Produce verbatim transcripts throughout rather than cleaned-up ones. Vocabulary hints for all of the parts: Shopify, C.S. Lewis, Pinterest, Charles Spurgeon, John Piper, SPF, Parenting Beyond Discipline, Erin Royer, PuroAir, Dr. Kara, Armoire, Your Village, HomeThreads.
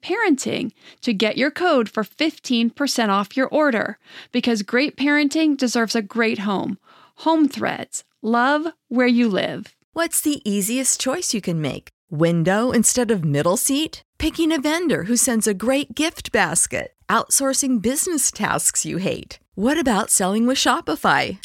Parenting to get your code for fifteen percent off your order, because great parenting deserves a great home. HomeThreads, love where you live. What's the easiest choice you can make? Window instead of middle seat? Picking a vendor who sends a great gift basket? Outsourcing business tasks you hate? What about selling with Shopify?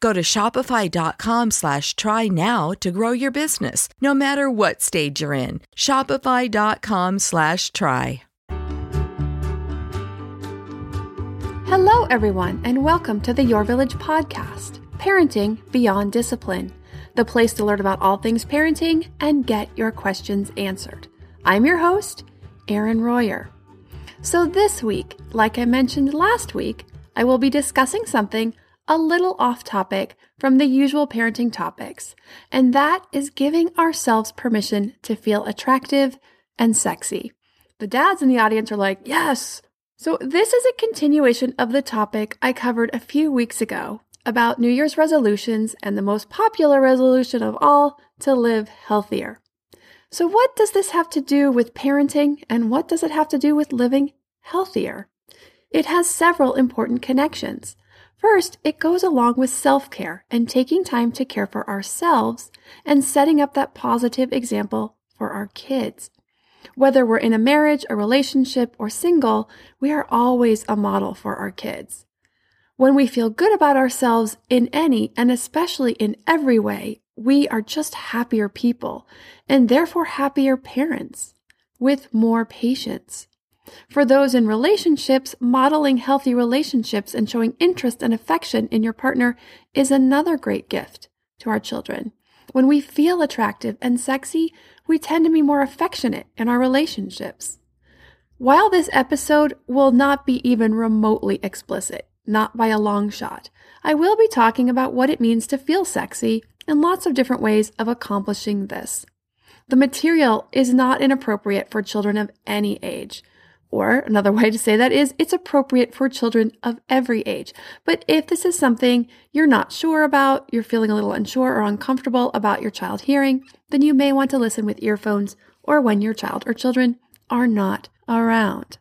Go to shopify dot com slash try now to grow your business, no matter what stage you're in. shopify dot com slash try. Hello, everyone, and welcome to the Your Village podcast, Parenting Beyond Discipline, the place to learn about all things parenting and get your questions answered. I'm your host, Erin Royer. So this week, like I mentioned last week, I will be discussing something a little off topic from the usual parenting topics, and that is giving ourselves permission to feel attractive and sexy. The dads in the audience are like, yes! So this is a continuation of the topic I covered a few weeks ago about New Year's resolutions and the most popular resolution of all, to live healthier. So what does this have to do with parenting, and what does it have to do with living healthier? It has several important connections. First, it goes along with self-care and taking time to care for ourselves and setting up that positive example for our kids. Whether we're in a marriage, a relationship, or single, we are always a model for our kids. When we feel good about ourselves in any, and especially in every way, we are just happier people, and therefore happier parents, with more patience. For those in relationships, modeling healthy relationships and showing interest and affection in your partner is another great gift to our children. When we feel attractive and sexy, we tend to be more affectionate in our relationships. While this episode will not be even remotely explicit, not by a long shot, I will be talking about what it means to feel sexy and lots of different ways of accomplishing this. The material is not inappropriate for children of any age. Or another way to say that is, it's appropriate for children of every age. But if this is something you're not sure about, you're feeling a little unsure or uncomfortable about your child hearing, then you may want to listen with earphones or when your child or children are not around.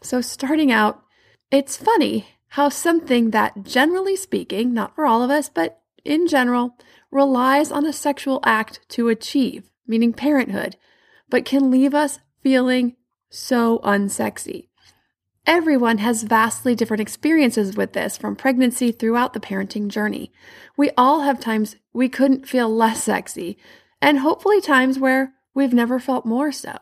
So starting out, it's funny how something that, generally speaking, not for all of us, but in general, relies on a sexual act to achieve, meaning parenthood, but can leave us feeling so unsexy. Everyone has vastly different experiences with this, from pregnancy throughout the parenting journey. We all have times we couldn't feel less sexy, and hopefully times where we've never felt more so.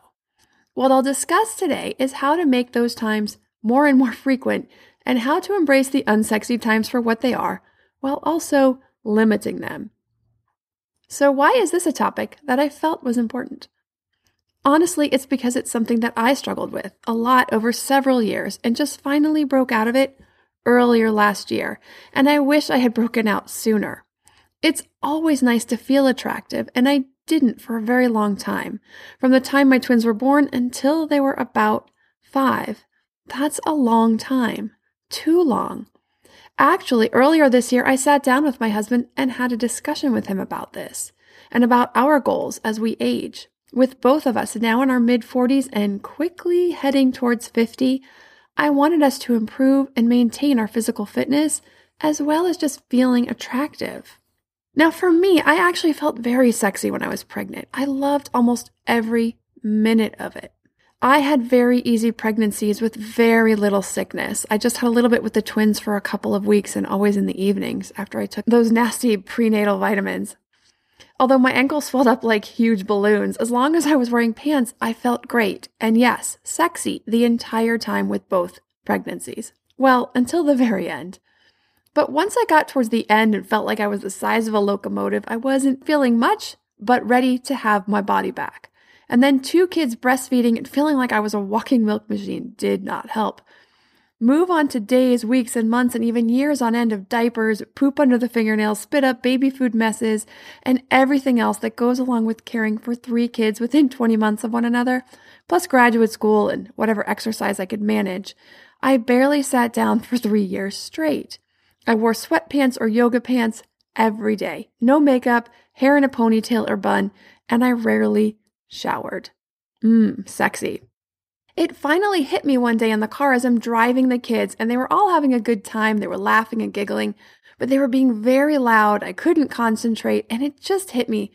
What I'll discuss today is how to make those times more and more frequent, and how to embrace the unsexy times for what they are, while also limiting them. So why is this a topic that I felt was important? Honestly, it's because it's something that I struggled with a lot over several years and just finally broke out of it earlier last year, and I wish I had broken out sooner. It's always nice to feel attractive, and I didn't for a very long time, from the time my twins were born until they were about five. That's a long time. Too long. Actually, earlier this year, I sat down with my husband and had a discussion with him about this and about our goals as we age. With both of us now in our mid-forties and quickly heading towards fifty, I wanted us to improve and maintain our physical fitness as well as just feeling attractive. Now for me, I actually felt very sexy when I was pregnant. I loved almost every minute of it. I had very easy pregnancies with very little sickness. I just had a little bit with the twins for a couple of weeks and always in the evenings after I took those nasty prenatal vitamins. Although my ankles swelled up like huge balloons, as long as I was wearing pants, I felt great. And yes, sexy the entire time with both pregnancies. Well, until the very end. But once I got towards the end and felt like I was the size of a locomotive, I wasn't feeling much, but ready to have my body back. And then two kids breastfeeding and feeling like I was a walking milk machine did not help. Move on to days, weeks, and months, and even years on end of diapers, poop under the fingernails, spit up, baby food messes, and everything else that goes along with caring for three kids within twenty months of one another, plus graduate school and whatever exercise I could manage. I barely sat down for three years straight. I wore sweatpants or yoga pants every day, no makeup, hair in a ponytail or bun, and I rarely showered. Mmm, sexy. It finally hit me one day in the car as I'm driving the kids, and they were all having a good time. They were laughing and giggling, but they were being very loud. I couldn't concentrate, and it just hit me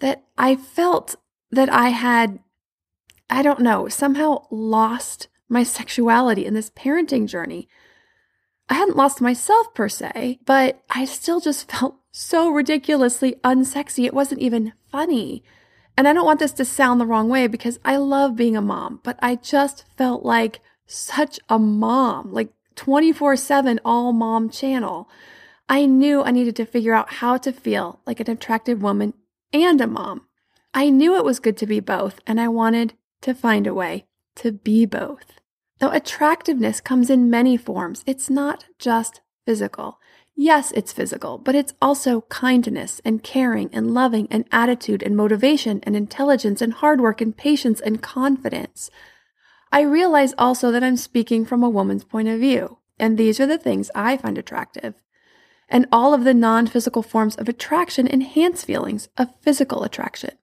that I felt that I had, I don't know, somehow lost my sexuality in this parenting journey. I hadn't lost myself per se, but I still just felt so ridiculously unsexy. It wasn't even funny. And I don't want this to sound the wrong way because I love being a mom, but I just felt like such a mom, like twenty-four seven all mom channel. I knew I needed to figure out how to feel like an attractive woman and a mom. I knew it was good to be both, and I wanted to find a way to be both. Now, attractiveness comes in many forms. It's not just physical. Yes, it's physical, but it's also kindness and caring and loving and attitude and motivation and intelligence and hard work and patience and confidence. I realize also that I'm speaking from a woman's point of view, and these are the things I find attractive. And all of the non-physical forms of attraction enhance feelings of physical attraction.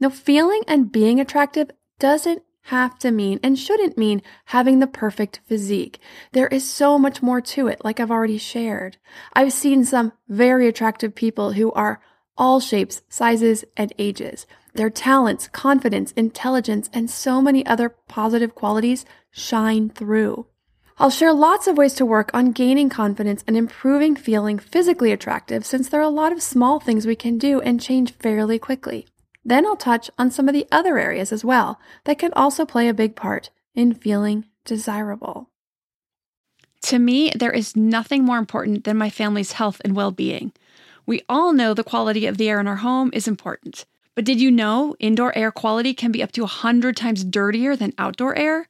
Now, feeling and being attractive doesn't have to mean and shouldn't mean having the perfect physique. There is so much more to it, like I've already shared. I've seen some very attractive people who are all shapes, sizes, and ages. Their talents, confidence, intelligence, and so many other positive qualities shine through. I'll share lots of ways to work on gaining confidence and improving feeling physically attractive, since there are a lot of small things we can do and change fairly quickly. Then I'll touch on some of the other areas as well that can also play a big part in feeling desirable. To me, there is nothing more important than my family's health and well-being. We all know the quality of the air in our home is important. But did you know indoor air quality can be up to one hundred times dirtier than outdoor air?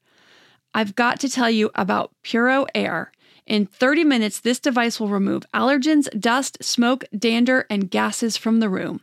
I've got to tell you about PuroAir. In thirty minutes, this device will remove allergens, dust, smoke, dander, and gases from the room.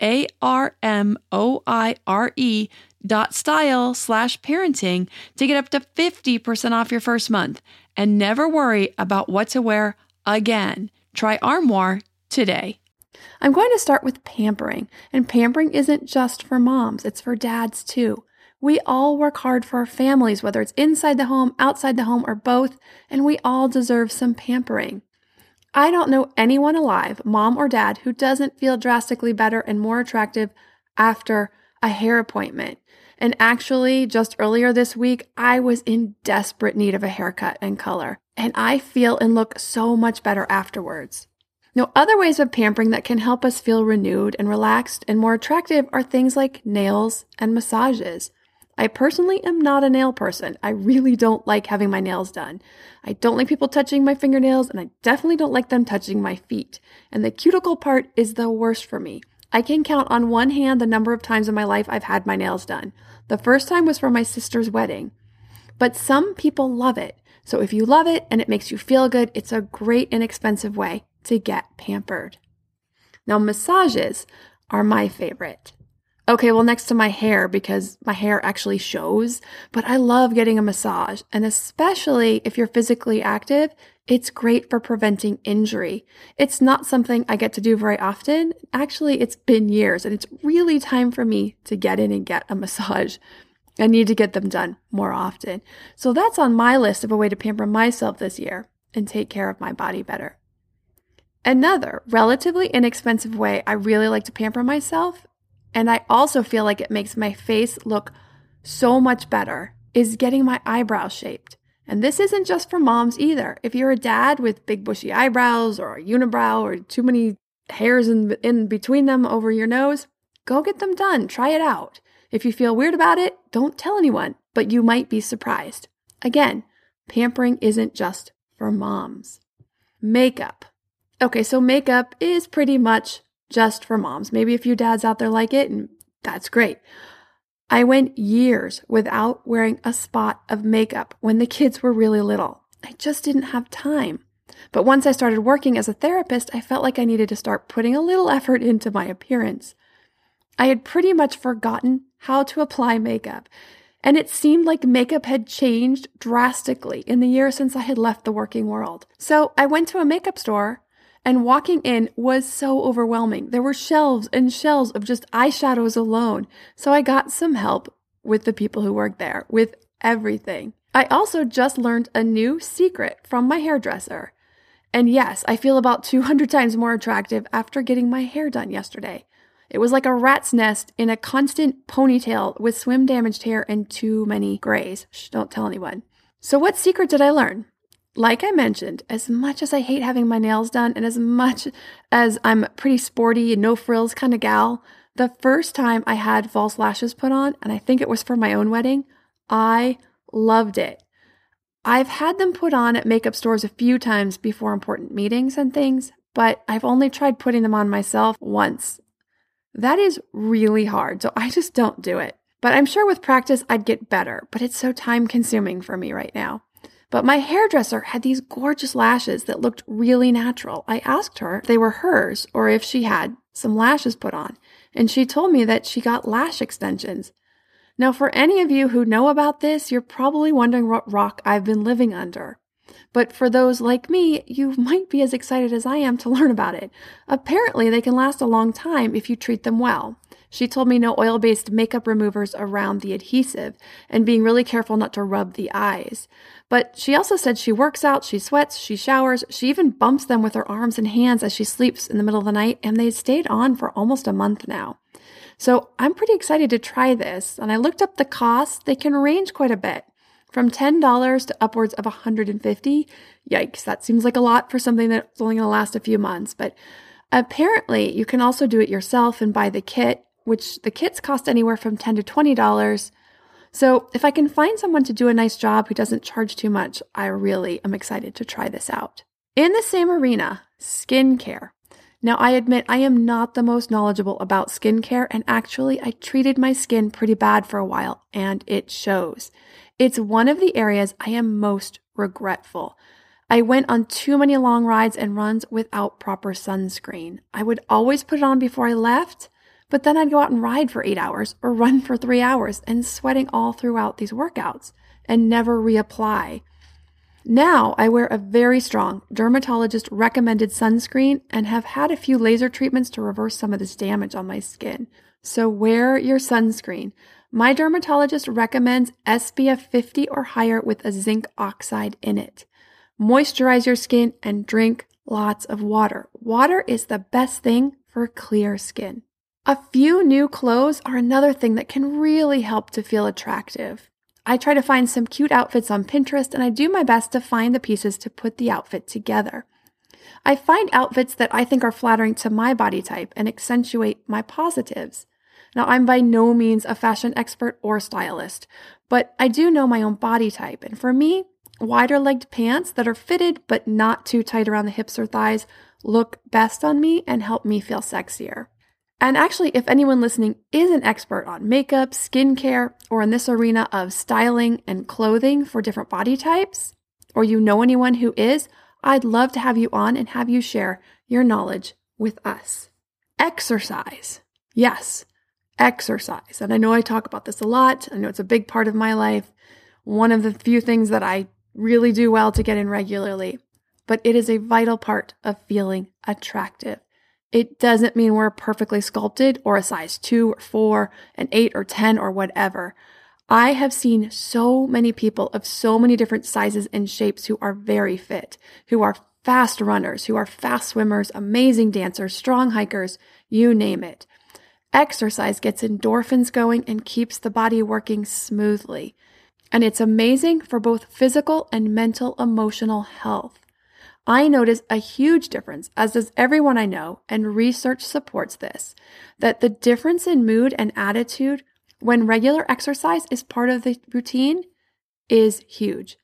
A R M O I R E dot style slash parenting to get up to fifty percent off your first month and never worry about what to wear again. Try Armoire today. I'm going to start with pampering, and pampering isn't just for moms, it's for dads too. We all work hard for our families, whether it's inside the home, outside the home, or both, and we all deserve some pampering. I don't know anyone alive, mom or dad, who doesn't feel drastically better and more attractive after a hair appointment. And actually, just earlier this week, I was in desperate need of a haircut and color, and I feel and look so much better afterwards. Now, other ways of pampering that can help us feel renewed and relaxed and more attractive are things like nails and massages. I personally am not a nail person. I really don't like having my nails done. I don't like people touching my fingernails, and I definitely don't like them touching my feet. And the cuticle part is the worst for me. I can count on one hand the number of times in my life I've had my nails done. The first time was for my sister's wedding. But some people love it. So if you love it and it makes you feel good, it's a great inexpensive way to get pampered. Now, massages are my favorite. Okay, well, next to my hair, because my hair actually shows, but I love getting a massage. And especially if you're physically active, it's great for preventing injury. It's not something I get to do very often. Actually, it's been years, and it's really time for me to get in and get a massage. I need to get them done more often. So that's on my list of a way to pamper myself this year and take care of my body better. Another relatively inexpensive way I really like to pamper myself, and I also feel like it makes my face look so much better, is getting my eyebrows shaped. And this isn't just for moms either. If you're a dad with big bushy eyebrows or a unibrow or too many hairs in, in between them over your nose, go get them done. Try it out. If you feel weird about it, don't tell anyone, but you might be surprised. Again, pampering isn't just for moms. Makeup. Okay, so makeup is pretty much just for moms. Maybe a few dads out there like it, and that's great. I went years without wearing a spot of makeup when the kids were really little. I just didn't have time. But once I started working as a therapist, I felt like I needed to start putting a little effort into my appearance. I had pretty much forgotten how to apply makeup, and it seemed like makeup had changed drastically in the year since I had left the working world. So I went to a makeup store, and walking in was so overwhelming. There were shelves and shelves of just eyeshadows alone. So I got some help with the people who worked there, with everything. I also just learned a new secret from my hairdresser. And yes, I feel about two hundred times more attractive after getting my hair done yesterday. It was like a rat's nest in a constant ponytail with swim-damaged hair and too many grays. Shh, don't tell anyone. So what secret did I learn? Like I mentioned, as much as I hate having my nails done and as much as I'm pretty sporty and no frills kind of gal, the first time I had false lashes put on, and I think it was for my own wedding, I loved it. I've had them put on at makeup stores a few times before important meetings and things, but I've only tried putting them on myself once. That is really hard, so I just don't do it. But I'm sure with practice I'd get better, but it's so time-consuming for me right now. But my hairdresser had these gorgeous lashes that looked really natural. I asked her if they were hers or if she had some lashes put on, and she told me that she got lash extensions. Now, for any of you who know about this, you're probably wondering what rock I've been living under. But for those like me, you might be as excited as I am to learn about it. Apparently, they can last a long time if you treat them well. She told me no oil-based makeup removers around the adhesive and being really careful not to rub the eyes. But she also said she works out, she sweats, she showers, she even bumps them with her arms and hands as she sleeps in the middle of the night, and they stayed on for almost a month now. So I'm pretty excited to try this, and I looked up the costs. They can range quite a bit, from ten dollars to upwards of one hundred fifty dollars. Yikes, that seems like a lot for something that's only going to last a few months, but apparently you can also do it yourself and buy the kit, which the kits cost anywhere from ten dollars to twenty dollars. So if I can find someone to do a nice job who doesn't charge too much, I really am excited to try this out. In the same arena, skincare. Now, I admit I am not the most knowledgeable about skincare, and actually I treated my skin pretty bad for a while, and it shows. It's one of the areas I am most regretful. I went on too many long rides and runs without proper sunscreen. I would always put it on before I left, but then I'd go out and ride for eight hours or run for three hours and sweating all throughout these workouts and never reapply. Now I wear a very strong dermatologist-recommended sunscreen and have had a few laser treatments to reverse some of this damage on my skin. So wear your sunscreen. My dermatologist recommends S P F fifty or higher with a zinc oxide in it. Moisturize your skin and drink lots of water. Water is the best thing for clear skin. A few new clothes are another thing that can really help to feel attractive. I try to find some cute outfits on Pinterest, and I do my best to find the pieces to put the outfit together. I find outfits that I think are flattering to my body type and accentuate my positives. Now, I'm by no means a fashion expert or stylist, but I do know my own body type, and for me, wider-legged pants that are fitted but not too tight around the hips or thighs look best on me and help me feel sexier. And actually, if anyone listening is an expert on makeup, skincare, or in this arena of styling and clothing for different body types, or you know anyone who is, I'd love to have you on and have you share your knowledge with us. Exercise. Yes, exercise. And I know I talk about this a lot. I know it's a big part of my life, one of the few things that I really do well to get in regularly, but it is a vital part of feeling attractive. It doesn't mean we're perfectly sculpted or a size two or four, an eight or ten or whatever. I have seen so many people of so many different sizes and shapes who are very fit, who are fast runners, who are fast swimmers, amazing dancers, strong hikers, you name it. Exercise gets endorphins going and keeps the body working smoothly. And it's amazing for both physical and mental emotional health. I notice a huge difference, as does everyone I know, and research supports this, that the difference in mood and attitude when regular exercise is part of the routine is huge.